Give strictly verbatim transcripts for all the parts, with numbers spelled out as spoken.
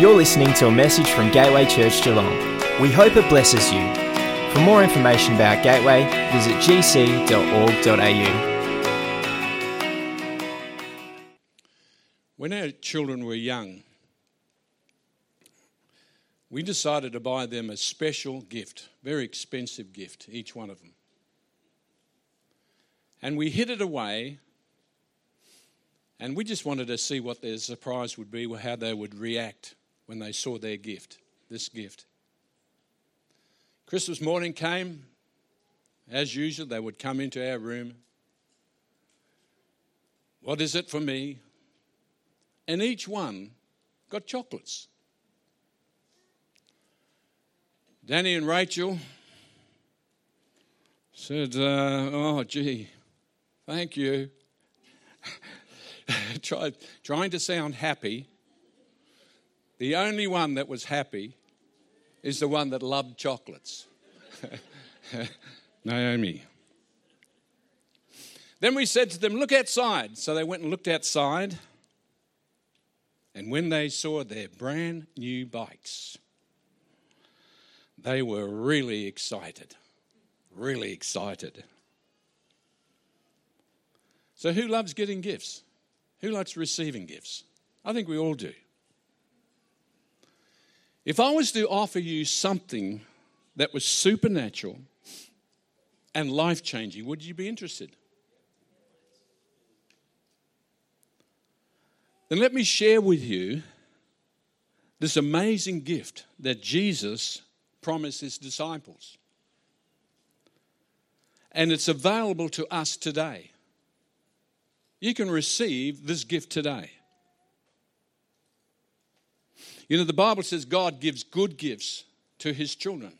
You're listening to a message from Gateway Church Geelong. We hope it blesses you. For more information about Gateway, visit g c dot org dot a u. When our children were young, we decided to buy them a special gift, very expensive gift, each one of them. And we hid it away, and we just wanted to see what their surprise would be, how they would react when they saw their gift, this gift. Christmas morning came. As usual, they would come into our room. What is it for me? And each one got chocolates. Danny and Rachel said, uh, oh, gee, thank you. Tried, trying to sound happy. The only one that was happy is the one that loved chocolates. Naomi. Then we said to them, look outside. So they went and looked outside. And when they saw their brand new bikes, they were really excited. Really excited. So who loves getting gifts? Who likes receiving gifts? I think we all do. If I was to offer you something that was supernatural and life-changing, would you be interested? Then let me share with you this amazing gift that Jesus promised his disciples. And it's available to us today. You can receive this gift today. You know, the Bible says God gives good gifts to his children.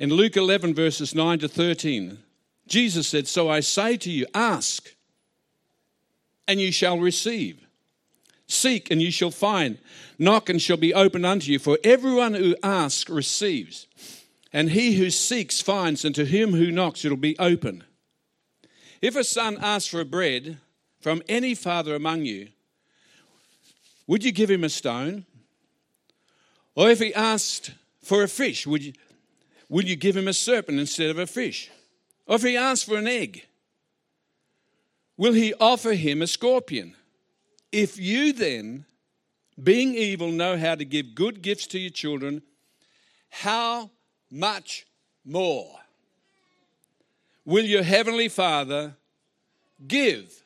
In Luke eleven, verses nine to thirteen, Jesus said, so I say to you, ask, and you shall receive. Seek, and you shall find. Knock, and shall be opened unto you. For everyone who asks receives. And he who seeks finds, and to him who knocks it'll be open. If a son asks for bread from any father among you, would you give him a stone? Or if he asked for a fish, would you, would you give him a serpent instead of a fish? Or if he asked for an egg, will he offer him a scorpion? If you then, being evil, know how to give good gifts to your children, how much more will your heavenly Father give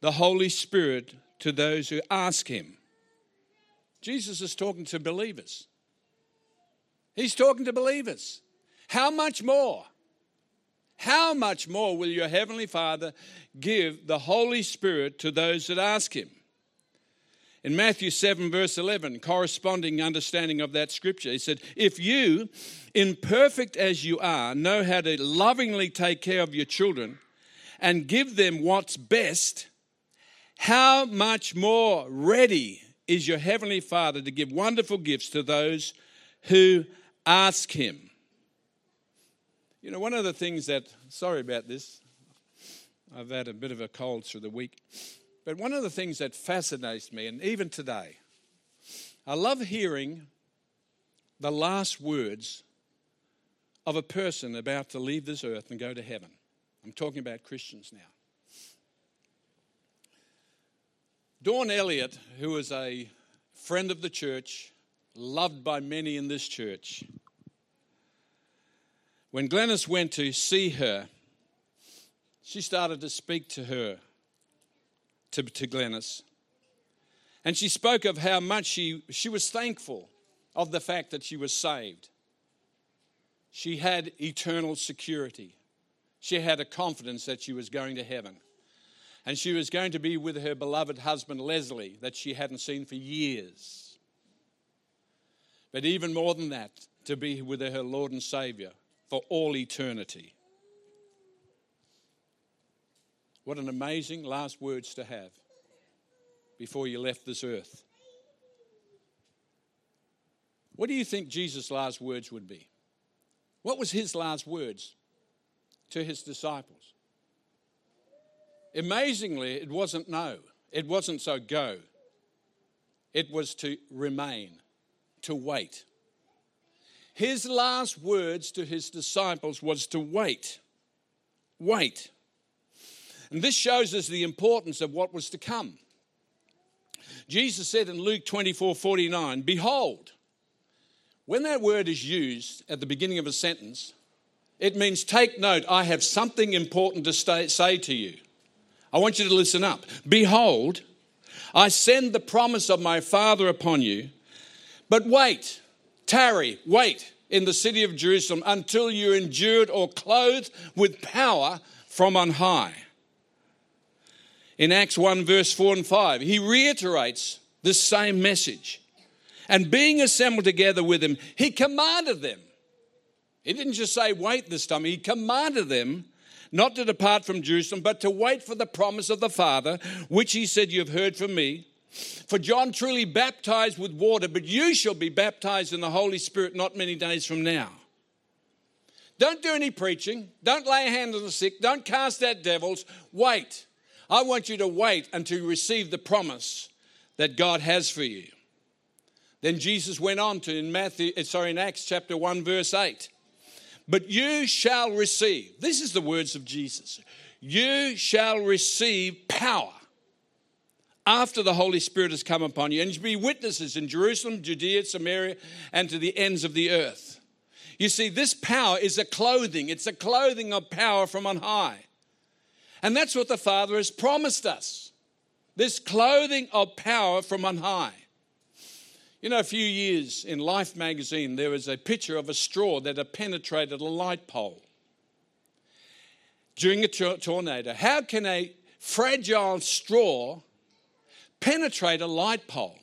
the Holy Spirit to those who ask him? Jesus is talking to believers. He's talking to believers. How much more? How much more will your heavenly Father give the Holy Spirit to those that ask him? In Matthew seven, verse eleven, corresponding understanding of that scripture, he said, if you, imperfect as you are, know how to lovingly take care of your children and give them what's best, how much more ready is your heavenly Father to give wonderful gifts to those who ask him? You know, one of the things that, sorry about this, I've had a bit of a cold through the week, but one of the things that fascinates me, and even today, I love hearing the last words of a person about to leave this earth and go to heaven. I'm talking about Christians now. Dawn Elliott, who was a friend of the church, loved by many in this church. When Glennis went to see her, she started to speak to her, to, to Glennis. And she spoke of how much she, she was thankful of the fact that she was saved. She had eternal security. She had a confidence that she was going to heaven. And she was going to be with her beloved husband, Leslie, that she hadn't seen for years. But even more than that, to be with her Lord and Saviour for all eternity. What an amazing last words to have before you left this earth. What do you think Jesus' last words would be? What was his last words to his disciples? Amazingly, it wasn't no. It wasn't so go. It was to remain, to wait. His last words to his disciples was to wait. Wait. And this shows us the importance of what was to come. Jesus said in Luke twenty-four forty-nine, "Behold," when that word is used at the beginning of a sentence, it means take note, I have something important to stay, say to you. I want you to listen up. "Behold, I send the promise of my Father upon you, but wait. Tarry, wait in the city of Jerusalem until you're endued or clothed with power from on high." In Acts one verse four and five, he reiterates this same message. And being assembled together with him, he commanded them. He didn't just say wait this time. He commanded them not to depart from Jerusalem, but to wait for the promise of the Father, which he said, "You have heard from me. For John truly baptized with water, but you shall be baptized in the Holy Spirit not many days from now." Don't do any preaching. Don't lay a hand on the sick. Don't cast out devils. Wait. I want you to wait until you receive the promise that God has for you. Then Jesus went on to in Matthew, sorry, in Acts chapter one, verse eight. "But you shall receive," this is the words of Jesus, "you shall receive power after the Holy Spirit has come upon you, and you be witnesses in Jerusalem, Judea, Samaria, and to the ends of the earth." You see, this power is a clothing. It's a clothing of power from on high. And that's what the Father has promised us, this clothing of power from on high. You know, a few years in Life magazine, there was a picture of a straw that had penetrated a light pole during a tornado. How can a fragile straw penetrate a light pole?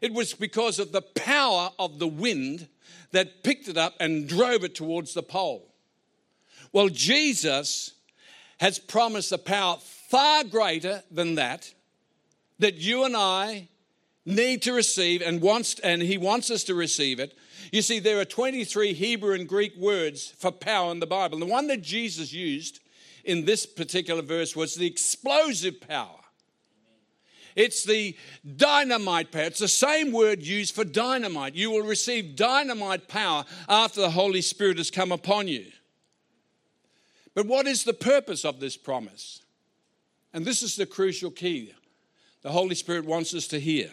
It was because of the power of the wind that picked it up and drove it towards the pole. Well, Jesus has promised a power far greater than that, that you and I need to receive and wants, and he wants us to receive it. You see, there are twenty-three Hebrew and Greek words for power in the Bible. The one that Jesus used in this particular verse was the explosive power. It's the dynamite power. It's the same word used for dynamite. You will receive dynamite power after the Holy Spirit has come upon you. But what is the purpose of this promise? And this is the crucial key the Holy Spirit wants us to hear.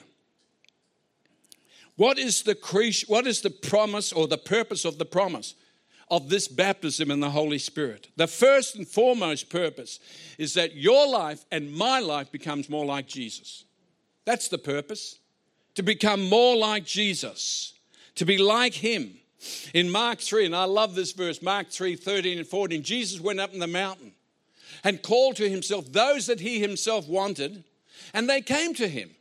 What is the cruci- what is the promise or the purpose of the promise of this baptism in the Holy Spirit? The first and foremost purpose is that your life and my life becomes more like Jesus. That's the purpose, to become more like Jesus, to be like him. In Mark three, and I love this verse, Mark three, thirteen and fourteen, Jesus went up in the mountain and called to himself those that he himself wanted, and they came to him.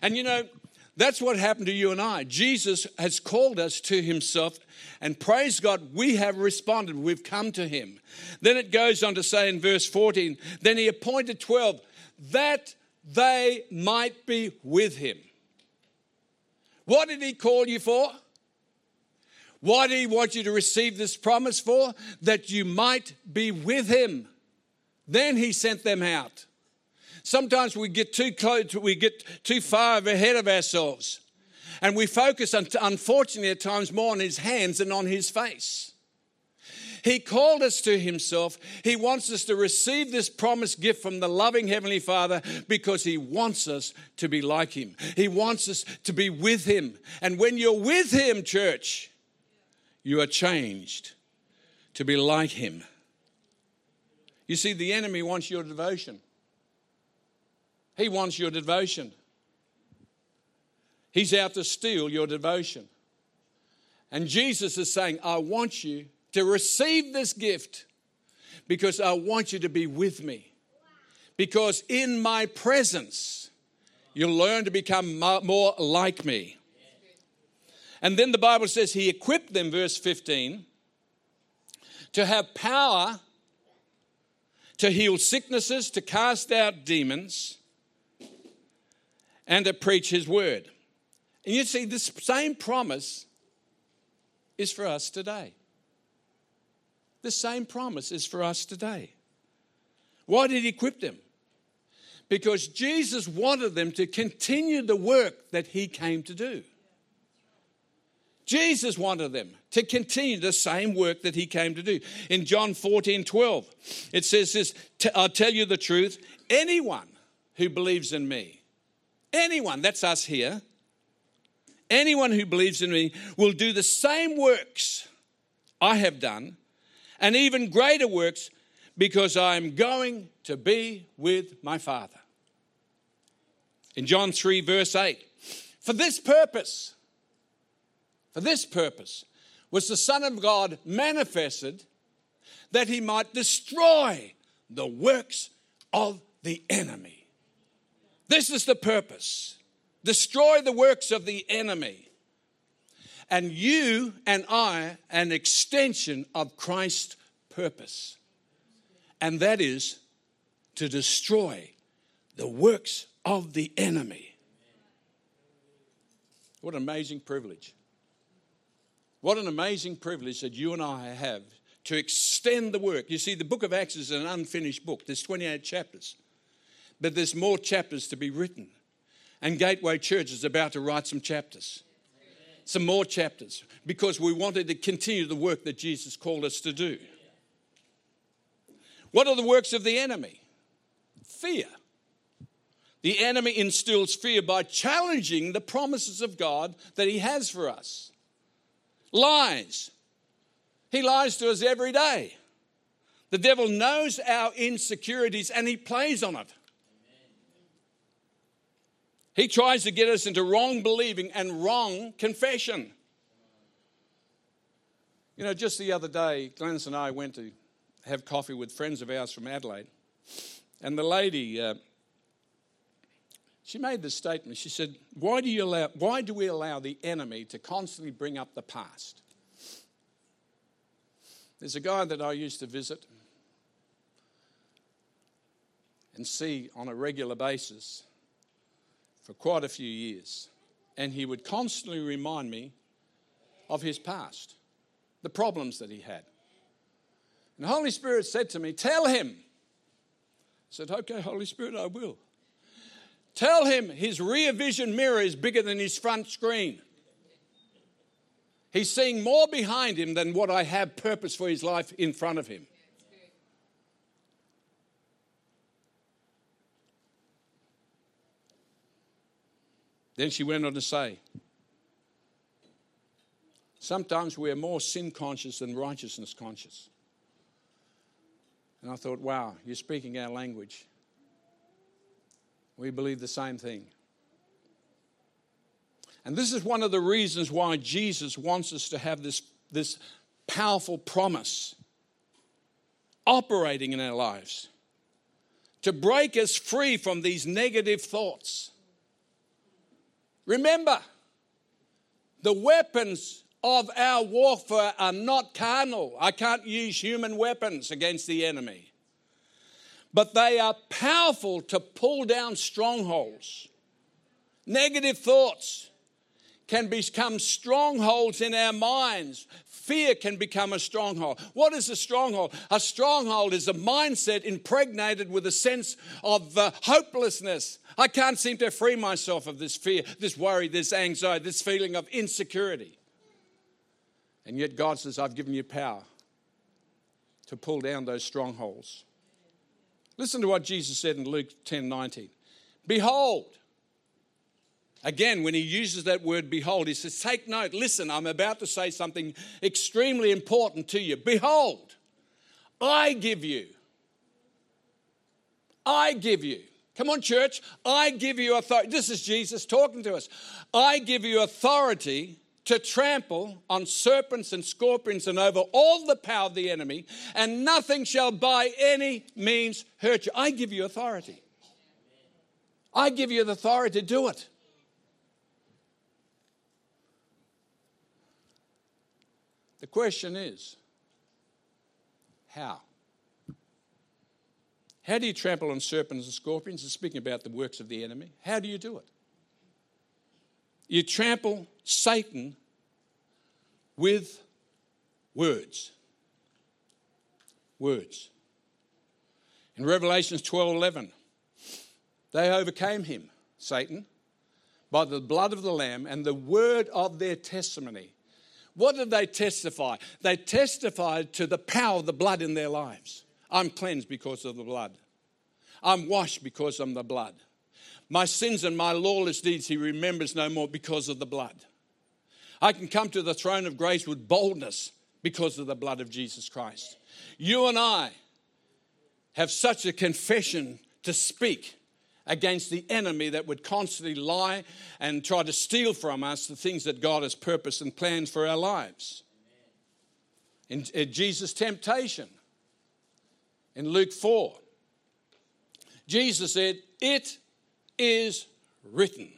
And you know, that's what happened to you and I. Jesus has called us to himself, and praise God, we have responded. We've come to him. Then it goes on to say in verse fourteen, then he appointed twelve that they might be with him. What did he call you for? Why did he want you to receive this promise for? That you might be with him. Then he sent them out. Sometimes we get too close, we get too far ahead of ourselves, and we focus, unfortunately, at times more on his hands than on his face. He called us to himself. He wants us to receive this promised gift from the loving Heavenly Father because he wants us to be like him. He wants us to be with him. And when you're with him, church, you are changed to be like him. You see, the enemy wants your devotion. He wants your devotion. He's out to steal your devotion. And Jesus is saying, I want you to receive this gift because I want you to be with me. Because in my presence, you'll learn to become more like me. And then the Bible says he equipped them, verse fifteen, to have power to heal sicknesses, to cast out demons, and to preach his word. And you see, this same promise is for us today. The same promise is for us today. Why did he equip them? because Jesus wanted them to continue the work that he came to do. Jesus wanted them to continue the same work that he came to do. In John fourteen twelve, it says this, I'll tell you the truth, anyone who believes in me, anyone, that's us here, anyone who believes in me will do the same works I have done and even greater works because I'm going to be with my Father. In John three verse eight, for this purpose, For this purpose was the Son of God manifested that he might destroy the works of the enemy. This is the purpose. Destroy the works of the enemy. And you and I are an extension of Christ's purpose. And that is to destroy the works of the enemy. What an amazing privilege. What an amazing privilege that you and I have to extend the work. You see, the book of Acts is an unfinished book. There's twenty-eight chapters, but there's more chapters to be written. And Gateway Church is about to write some chapters, some more chapters, because we wanted to continue the work that Jesus called us to do. What are the works of the enemy? Fear. The enemy instills fear by challenging the promises of God that he has for us. Lies. He lies to us every day. The devil knows our insecurities and he plays on it. Amen. He tries to get us into wrong believing and wrong confession. You know, just the other day, Glennis and I went to have coffee with friends of ours from Adelaide. And the lady, uh, she made this statement. She said, why do you allow, why do we allow the enemy to constantly bring up the past? There's a guy that I used to visit and see on a regular basis for quite a few years. And he would constantly remind me of his past, the problems that he had. And the Holy Spirit said to me, tell him. I said, okay, Holy Spirit, I will. Tell him his rear vision mirror is bigger than his front screen. He's seeing more behind him than what I have purpose for his life in front of him. Then she went on to say, sometimes we are more sin conscious than righteousness conscious. And I thought, wow, you're speaking our language. We believe the same thing. And this is one of the reasons why Jesus wants us to have this, this powerful promise operating in our lives to break us free from these negative thoughts. Remember, the weapons of our warfare are not carnal. I can't use human weapons against the enemy. But they are powerful to pull down strongholds. Negative thoughts can become strongholds in our minds. Fear can become a stronghold. What is a stronghold? A stronghold is a mindset impregnated with a sense of uh, hopelessness. I can't seem to free myself of this fear, this worry, this anxiety, this feeling of insecurity. And yet God says, I've given you power to pull down those strongholds. Listen to what Jesus said in Luke ten nineteen. Behold. Again, when he uses that word behold, he says, take note, listen, I'm about to say something extremely important to you. Behold, I give you. I give you. Come on, church. I give you authority. This is Jesus talking to us. I give you authority to trample on serpents and scorpions and over all the power of the enemy, and nothing shall by any means hurt you. I give you authority. I give you the authority to do it. The question is, how? How do you trample on serpents and scorpions? It's speaking about the works of the enemy. How do you do it? You trample Satan with words. Words. In Revelation twelve eleven, They overcame him, Satan, by the blood of the Lamb and the word of their testimony. What did they testify? They testified to the power of the blood in their lives. I'm cleansed because of the blood. I'm washed because of the blood. My sins and my lawless deeds he remembers no more because of the blood. I can come to the throne of grace with boldness because of the blood of Jesus Christ. You and I have such a confession to speak against the enemy that would constantly lie and try to steal from us the things that God has purposed and planned for our lives. In, in Jesus' temptation, in Luke four, Jesus said, "It is written."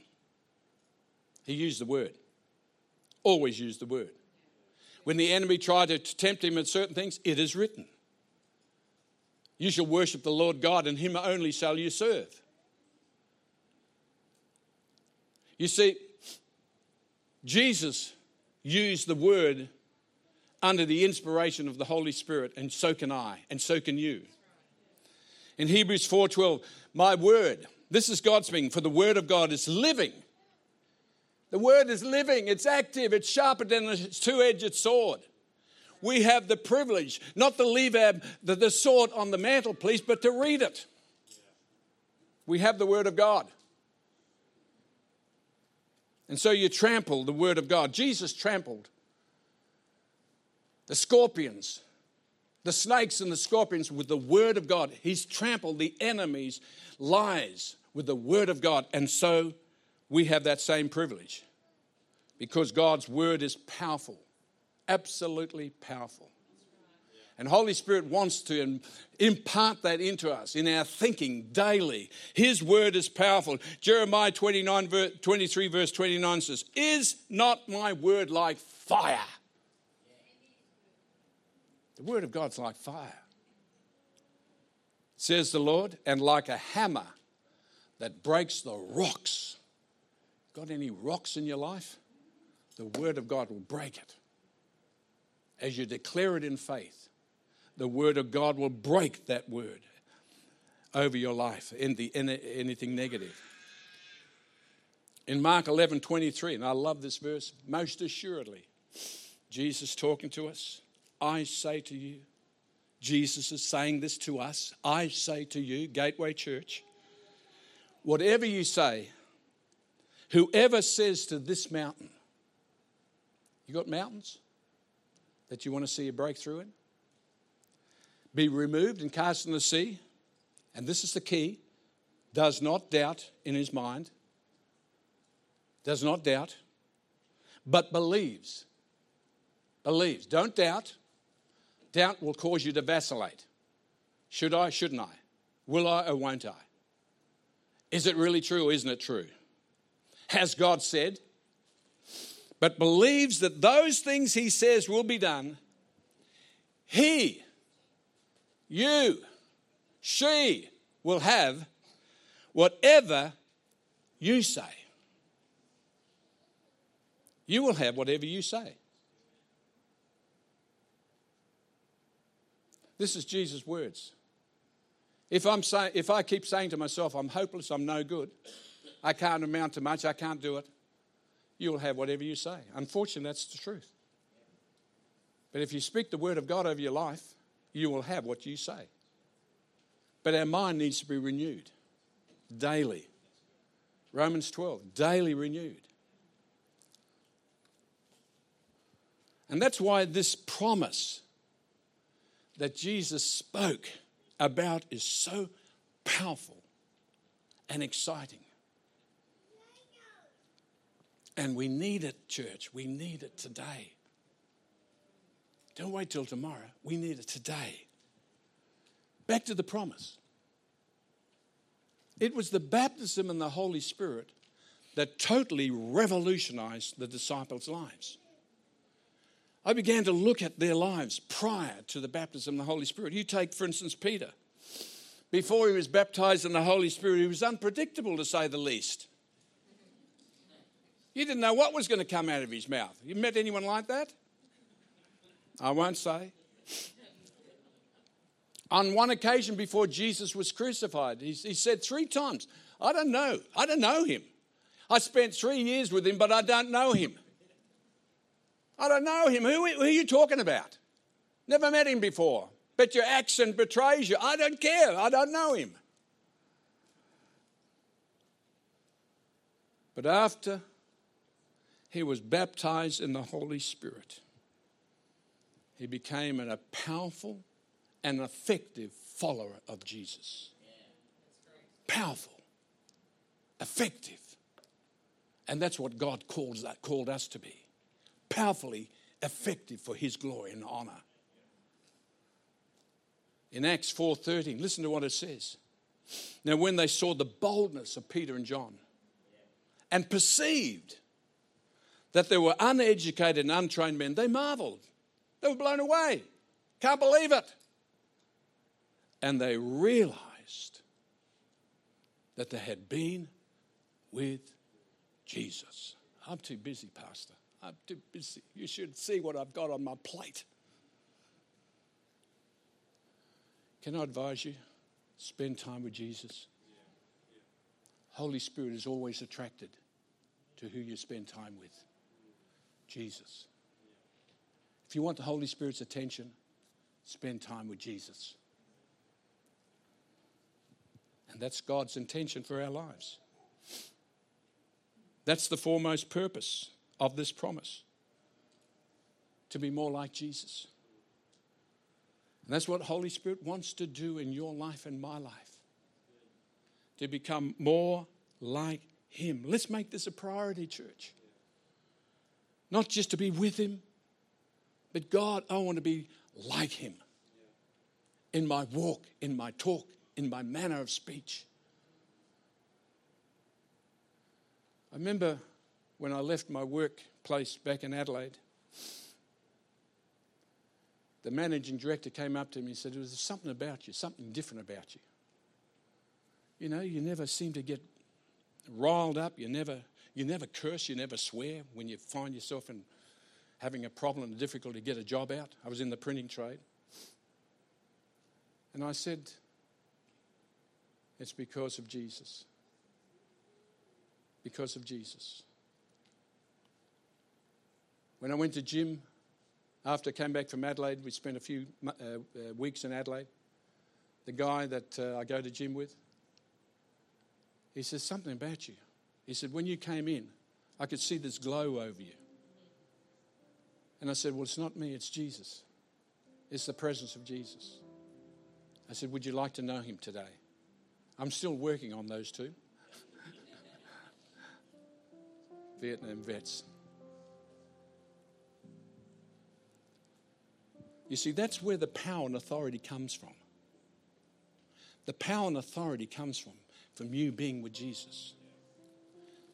He used the word. Always used the word. When the enemy tried to tempt him in certain things, it is written. You shall worship the Lord God, and him only shall you serve. You see, Jesus used the word under the inspiration of the Holy Spirit, and so can I, and so can you. In Hebrews four twelve, my word, this is God speaking, for the word of God is living. The word is living, it's active, it's sharper than a two-edged sword. We have the privilege not to leave our, the, the sword on the mantelpiece, but to read it. We have the word of God. And so you trample the word of God. Jesus trampled the scorpions, the snakes and the scorpions with the word of God. He's trampled the enemy's lies with the word of God. And so we have that same privilege because God's word is powerful, absolutely powerful. And Holy Spirit wants to impart that into us in our thinking daily. His word is powerful. Jeremiah twenty-nine, twenty-three verse twenty-nine says, "Is not my word like fire?" The word of God's like fire, says the Lord, and like a hammer that breaks the rocks. Got any rocks in your life? The word of God will break it. As you declare it in faith, the word of God will break that word over your life, in the in anything negative. In Mark eleven twenty-three, and I love this verse, most assuredly, Jesus talking to us, I say to you, Jesus is saying this to us, I say to you, Gateway Church, whatever you say, whoever says to this mountain, you got mountains that you want to see a breakthrough in? Be removed and cast in the sea. And this is the key. Does not doubt in his mind. Does not doubt. But believes. Believes. Don't doubt. Doubt will cause you to vacillate. Should I? Shouldn't I? Will I or won't I? Is it really true or isn't it true? Has God said? But believes that those things he says will be done, he, you, she will have whatever you say. You will have whatever you say. This is Jesus' words. If I'm say, if I keep saying to myself, I'm hopeless, I'm no good, I can't amount to much, I can't do it, you'll have whatever you say. Unfortunately, that's the truth. But if you speak the word of God over your life, you will have what you say. But our mind needs to be renewed daily. Romans twelve, daily renewed. And that's why this promise that Jesus spoke about is so powerful and exciting. And we need it, church. We need it today. Don't wait till tomorrow. We need it today. Back to the promise. It was the baptism in the Holy Spirit that totally revolutionized the disciples' lives. I began to look at their lives prior to the baptism in the Holy Spirit. You take, for instance, Peter. Before he was baptized in the Holy Spirit, he was unpredictable, to say the least. You didn't know what was going to come out of his mouth. You met anyone like that? I won't say. On one occasion before Jesus was crucified, he, he said three times, I don't know. I don't know him. I spent three years with him, but I don't know him. I don't know him. Who, who are you talking about? Never met him before. But your accent betrays you. I don't care. I don't know him. But after he was baptized in the Holy Spirit, he became a powerful and effective follower of Jesus. Yeah, that's great. Powerful, effective. And that's what God calls, called us to be. Powerfully effective for his glory and honor. In Acts four thirteen, listen to what it says. Now when they saw the boldness of Peter and John and perceived that they were uneducated and untrained men, they marveled. They were blown away. Can't believe it. And they realized that they had been with Jesus. I'm too busy, Pastor. I'm too busy. You should see what I've got on my plate. Can I advise you? Spend time with Jesus. Holy Spirit is always attracted to who you spend time with. Jesus. If you want the Holy Spirit's attention, spend time with Jesus. And that's God's intention for our lives. That's the foremost purpose of this promise. To be more like Jesus. And that's what the Holy Spirit wants to do in your life and my life. To become more like him. Let's make this a priority, church. Not just to be with him, but God, I want to be like him in my walk, in my talk, in my manner of speech. I remember when I left my workplace back in Adelaide, the managing director came up to me and said, there's something about you, something different about you. You know, you never seem to get riled up. You never, you never curse. You never swear when you find yourself in having a problem and difficulty to get a job out. I was in the printing trade. And I said, it's because of Jesus. Because of Jesus. When I went to gym, after I came back from Adelaide, we spent a few uh, uh, weeks in Adelaide. The guy that uh, I go to gym with, he says, something about you. He said, when you came in, I could see this glow over you. And I said, well, it's not me, it's Jesus. It's the presence of Jesus. I said, would you like to know him today? I'm still working on those two. Vietnam vets. You see, that's where the power and authority comes from. The power and authority comes from. From you being with Jesus.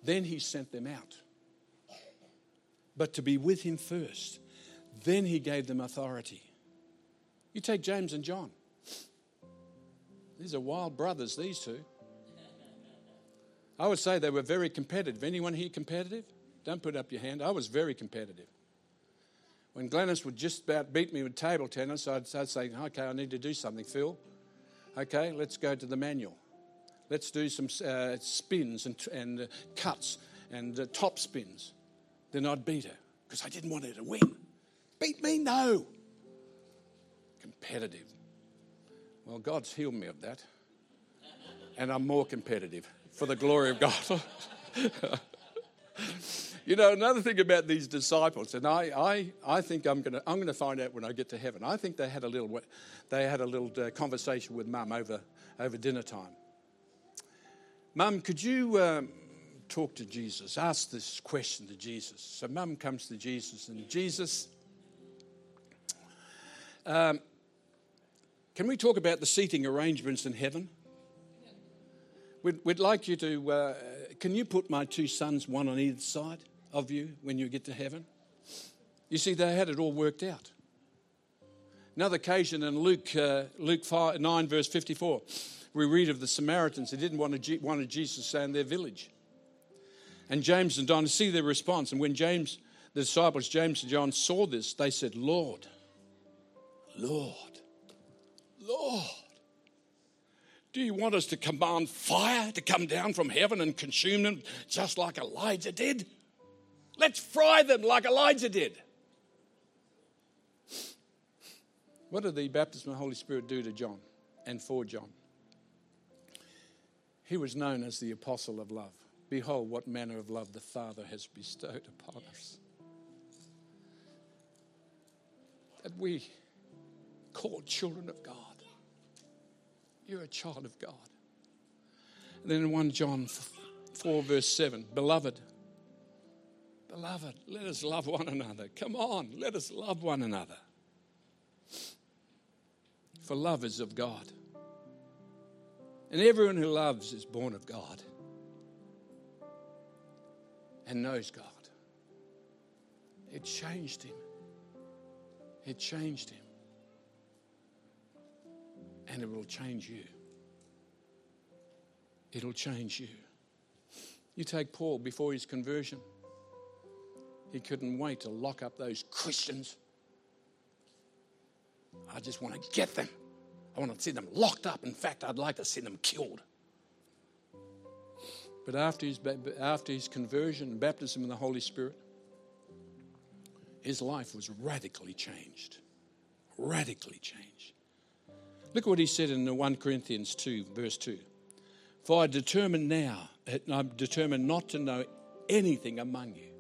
Then he sent them out. But to be with him first. Then he gave them authority. You take James and John. These are wild brothers, these two. I would say they were very competitive. Anyone here competitive? Don't put up your hand. I was very competitive. When Glennis would just about beat me with table tennis, I'd start saying, okay, I need to do something, Phil. Okay, let's go to the manual. Let's do some uh, spins and, and uh, cuts and uh, top spins. Then I'd beat her because I didn't want her to win. Beat me? No. Competitive. Well, God's healed me of that. And I'm more competitive for the glory of God. You know, another thing about these disciples, and I, I, I think I'm going to I'm going to find out when I get to heaven. I think they had a little they had a little uh, conversation with Mum over over dinner time. Mum, could you um, talk to Jesus? Ask this question to Jesus. So Mum comes to Jesus and Jesus, um, can we talk about the seating arrangements in heaven? We'd, we'd like you to, uh, can you put my two sons, one on either side of you when you get to heaven? You see, they had it all worked out. Another occasion in Luke, uh, Luke five, nine, verse fifty-four. We read of the Samaritans. They didn't want to, wanted Jesus to stay in their village. And James and John, see their response. And when James, the disciples, James and John saw this, they said, Lord, Lord, Lord, Do you want us to command fire to come down from heaven and consume them just like Elijah did? Let's fry them like Elijah did. What did the baptism of the Holy Spirit do to John and for John? He was known as the apostle of love. Behold, what manner of love the Father has bestowed upon us, that we called children of God. You're a child of God. And then in First John four verse seven, beloved, beloved, let us love one another. Come on, let us love one another. For love is of God. And everyone who loves is born of God and knows God. It changed him. It changed him. And it will change you. It'll change you. You take Paul before his conversion. He couldn't wait to lock up those Christians. I just want to get them. I want to see them locked up. In fact, I'd like to see them killed. But after his, after his conversion and baptism in the Holy Spirit, his life was radically changed. Radically changed. Look at what he said in First Corinthians two, verse two. For I determined now, I'm determined not to know anything among you.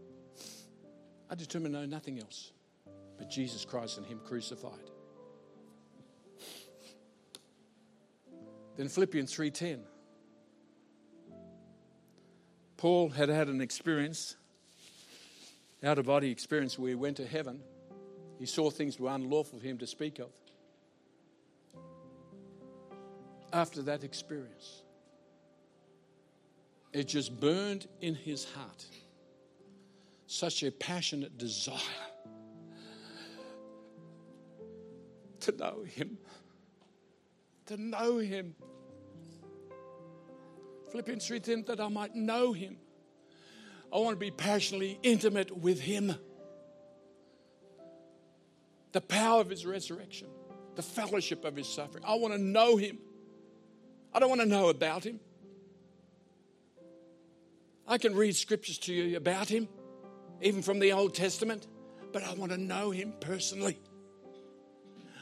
I determined to know nothing else but Jesus Christ and him crucified. Then Philippians three ten. Paul had had an experience, out-of-body experience, where he went to heaven. He saw things were unlawful for him to speak of. After that experience, it just burned in his heart such a passionate desire to know him, to know him. Philippians three ten, that I might know him. I want to be passionately intimate with him. The power of his resurrection, the fellowship of his suffering. I want to know him. I don't want to know about him. I can read scriptures to you about him, even from the Old Testament, but I want to know him personally.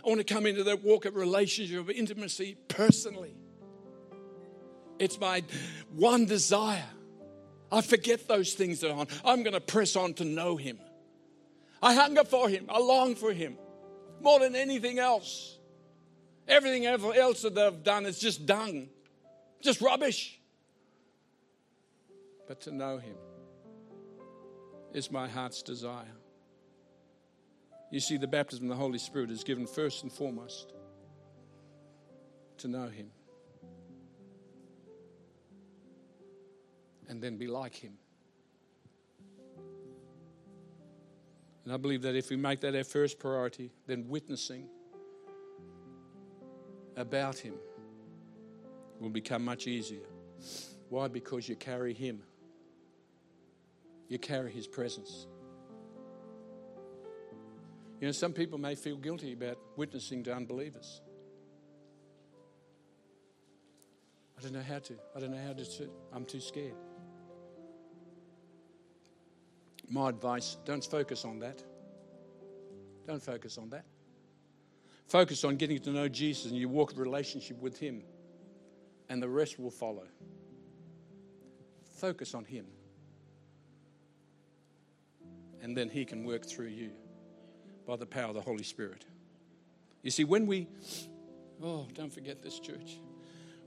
I want to come into that walk of relationship, of intimacy personally. It's my one desire. I forget those things that are on. I'm going to press on to know him. I hunger for him. I long for him more than anything else. Everything else that they've done is just dung, just rubbish. But to know him is my heart's desire. You see, the baptism of the Holy Spirit is given first and foremost to know him and then be like him. And I believe that if we make that our first priority, then witnessing about him will become much easier. Why? Because you carry him. You carry his presence. You know, some people may feel guilty about witnessing to unbelievers. I don't know how to. I don't know how to. I'm too scared. My advice, don't focus on that. Don't focus on that. Focus on getting to know Jesus and you walk a relationship with him, and the rest will follow. Focus on him. And then he can work through you by the power of the Holy Spirit. You see, when we, oh, don't forget this, church.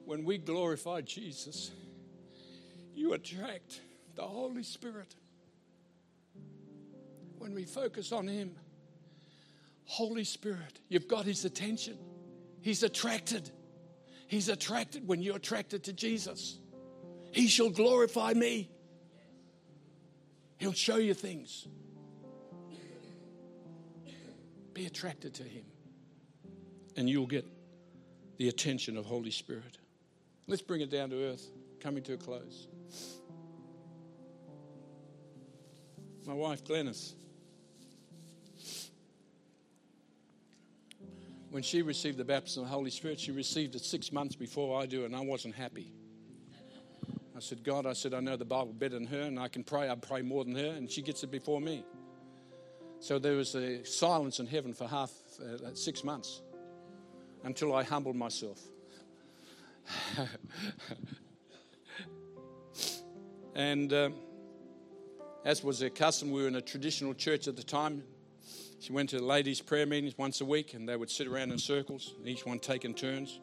When we glorify Jesus, you attract the Holy Spirit. When we focus on him, Holy Spirit, you've got his attention. He's attracted. He's attracted when you're attracted to Jesus. He shall glorify me. He'll show you things. Be attracted to him, and you'll get the attention of Holy Spirit. Let's bring it down to earth, coming to a close. My wife, Glennis. when she received the baptism of the Holy Spirit, she received it six months before I do, and I wasn't happy. I said, God, I said, I know the Bible better than her, and I can pray. I pray more than her, and she gets it before me. So there was a silence in heaven for half, uh, six months until I humbled myself. And um, as was her custom, we were in a traditional church at the time. She went to the ladies' prayer meetings once a week, and they would sit around in circles, and each one taking turns.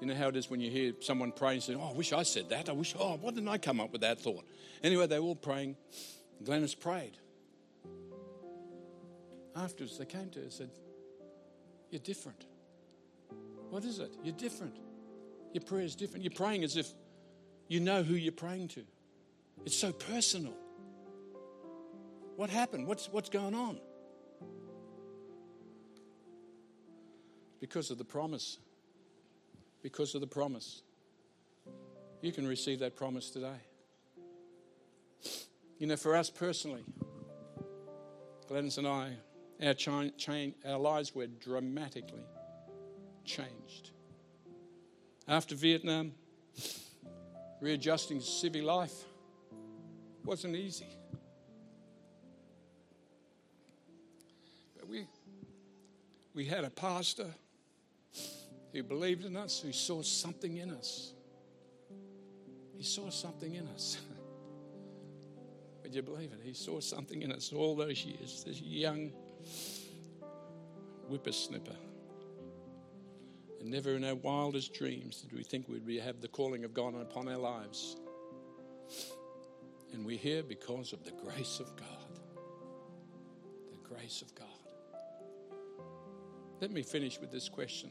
You know how it is when you hear someone praying and saying, oh, I wish I said that. I wish, oh, why didn't I come up with that thought? Anyway, they were all praying. Glennis prayed. Afterwards, they came to her and said, you're different. What is it? You're different. Your prayer is different. You're praying as if you know who you're praying to. It's so personal. What happened? What's, what's going on? Because of the promise. Because of the promise. You can receive that promise today. You know, for us personally, Glennis and I, our, ch- ch- our lives were dramatically changed. After Vietnam, readjusting to civic life wasn't easy. But we we had a pastor who believed in us, who saw something in us. He saw something in us. Would you believe it? He saw something in us all those years, this young whippersnapper. And never in our wildest dreams did we think we'd have the calling of God upon our lives. And we're here because of the grace of God. The grace of God. Let me finish with this question.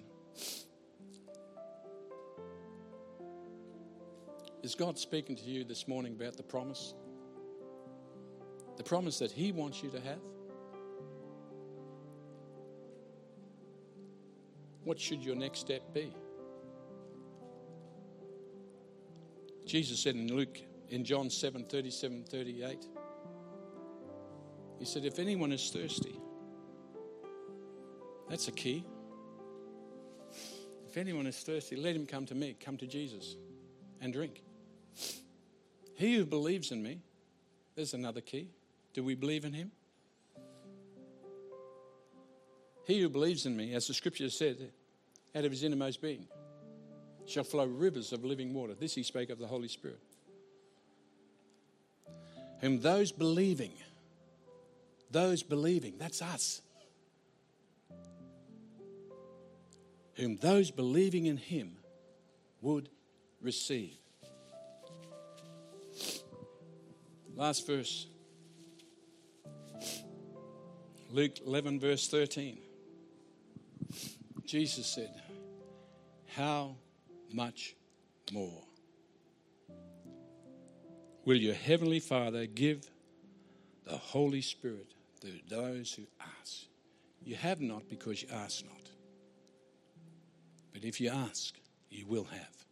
Is God speaking to you this morning about the promise? The promise that He wants you to have? What should your next step be? Jesus said in Luke, in John seven, thirty-seven, thirty-eight, He said, if anyone is thirsty, that's a key. If anyone is thirsty, let him come to me, come to Jesus and drink. He who believes in me, there's another key. Do we believe in Him? He who believes in me, as the scripture said, out of his innermost being shall flow rivers of living water. This He spake of the Holy Spirit. Whom those believing, those believing, that's us. Whom those believing in Him would receive. Last verse. Luke eleven, verse thirteen. Jesus said, how much more will your heavenly Father give the Holy Spirit to those who ask? You have not because you ask not. But if you ask, you will have.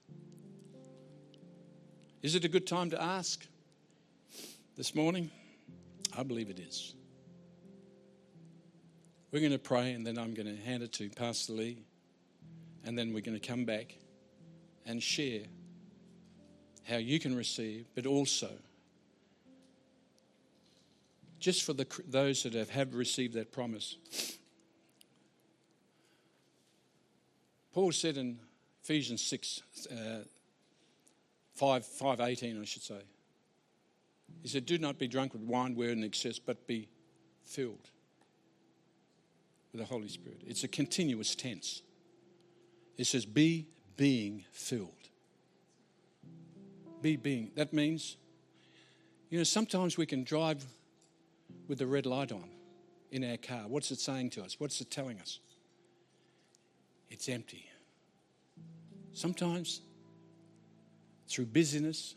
Is it a good time to ask this morning? I believe it is. We're going to pray, and then I'm going to hand it to Pastor Lee, and then we're going to come back and share how you can receive, but also just for the, those that have, have received that promise. Paul said in Ephesians six, uh, five, five eighteen, I should say. He said, do not be drunk with wine wherein excess, but be filled with the Holy Spirit. It's a continuous tense. It says, be being filled. Be being. That means, you know, sometimes we can drive with the red light on in our car. What's it saying to us? What's it telling us? It's empty. Sometimes, through busyness,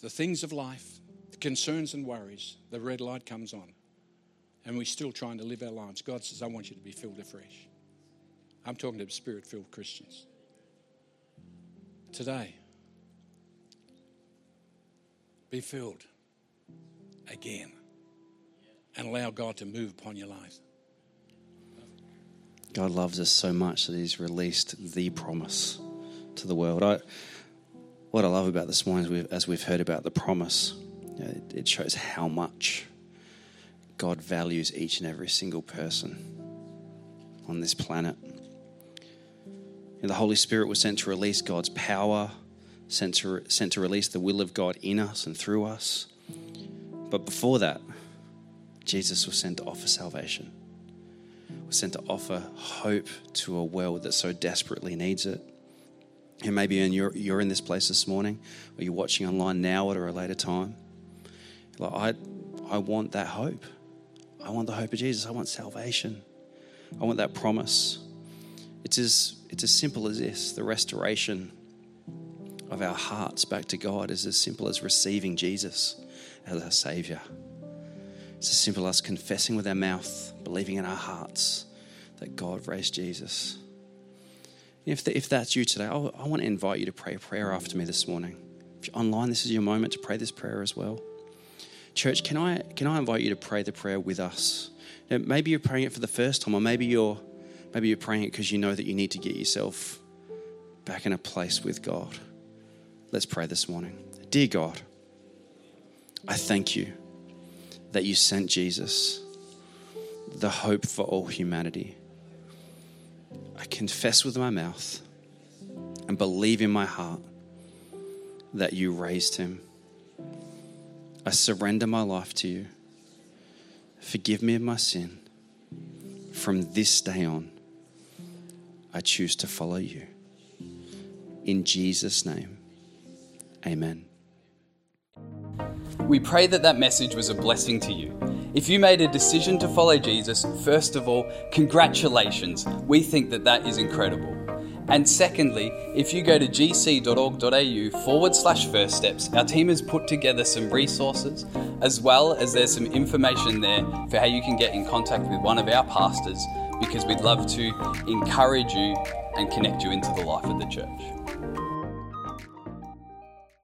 the things of life, the concerns and worries, the red light comes on. And we're still trying to live our lives. God says, I want you to be filled afresh. I'm talking to Spirit-filled Christians. Today, be filled again and allow God to move upon your life. God loves us so much that he's released the promise to the world. I, what I love about this morning is we've, as we've heard about the promise, you know, it, it shows how much God values each and every single person on this planet. And the Holy Spirit was sent to release God's power, sent to, re- sent to release the will of God in us and through us. But before that, Jesus was sent to offer salvation, was sent to offer hope to a world that so desperately needs it. And maybe you're, you're in this place this morning, or you're watching online now at a later time. Like I, I want that hope. I want the hope of Jesus. I want salvation. I want that promise. It's as, it's as simple as this. The restoration of our hearts back to God is as simple as receiving Jesus as our Saviour. It's as simple as confessing with our mouth, believing in our hearts that God raised Jesus. If, the, if that's you today, I, I want to invite you to pray a prayer after me this morning. If you're online, this is your moment to pray this prayer as well. Church, can I can I invite you to pray the prayer with us? Now, maybe you're praying it for the first time, or maybe you're maybe you're praying it because you know that you need to get yourself back in a place with God. Let's pray this morning. Dear God, I thank you that you sent Jesus, the hope for all humanity. I confess with my mouth and believe in my heart that you raised him. I surrender my life to you. Forgive me of my sin. From this day on, I choose to follow you. In Jesus' name, amen. We pray that that message was a blessing to you. If you made a decision to follow Jesus, first of all, congratulations. We think that that is incredible. And secondly, if you go to gc.org.au forward slash first steps, our team has put together some resources, as well as there's some information there for how you can get in contact with one of our pastors, because we'd love to encourage you and connect you into the life of the church.